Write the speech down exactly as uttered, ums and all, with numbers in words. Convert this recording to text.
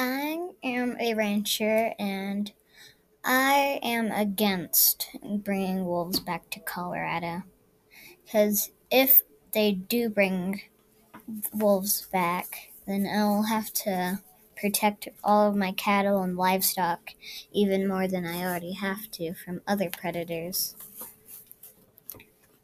I am a rancher and I am against bringing wolves back to Colorado. Because if they do bring wolves back, then I'll have to protect all of my cattle and livestock even more than I already have to from other predators.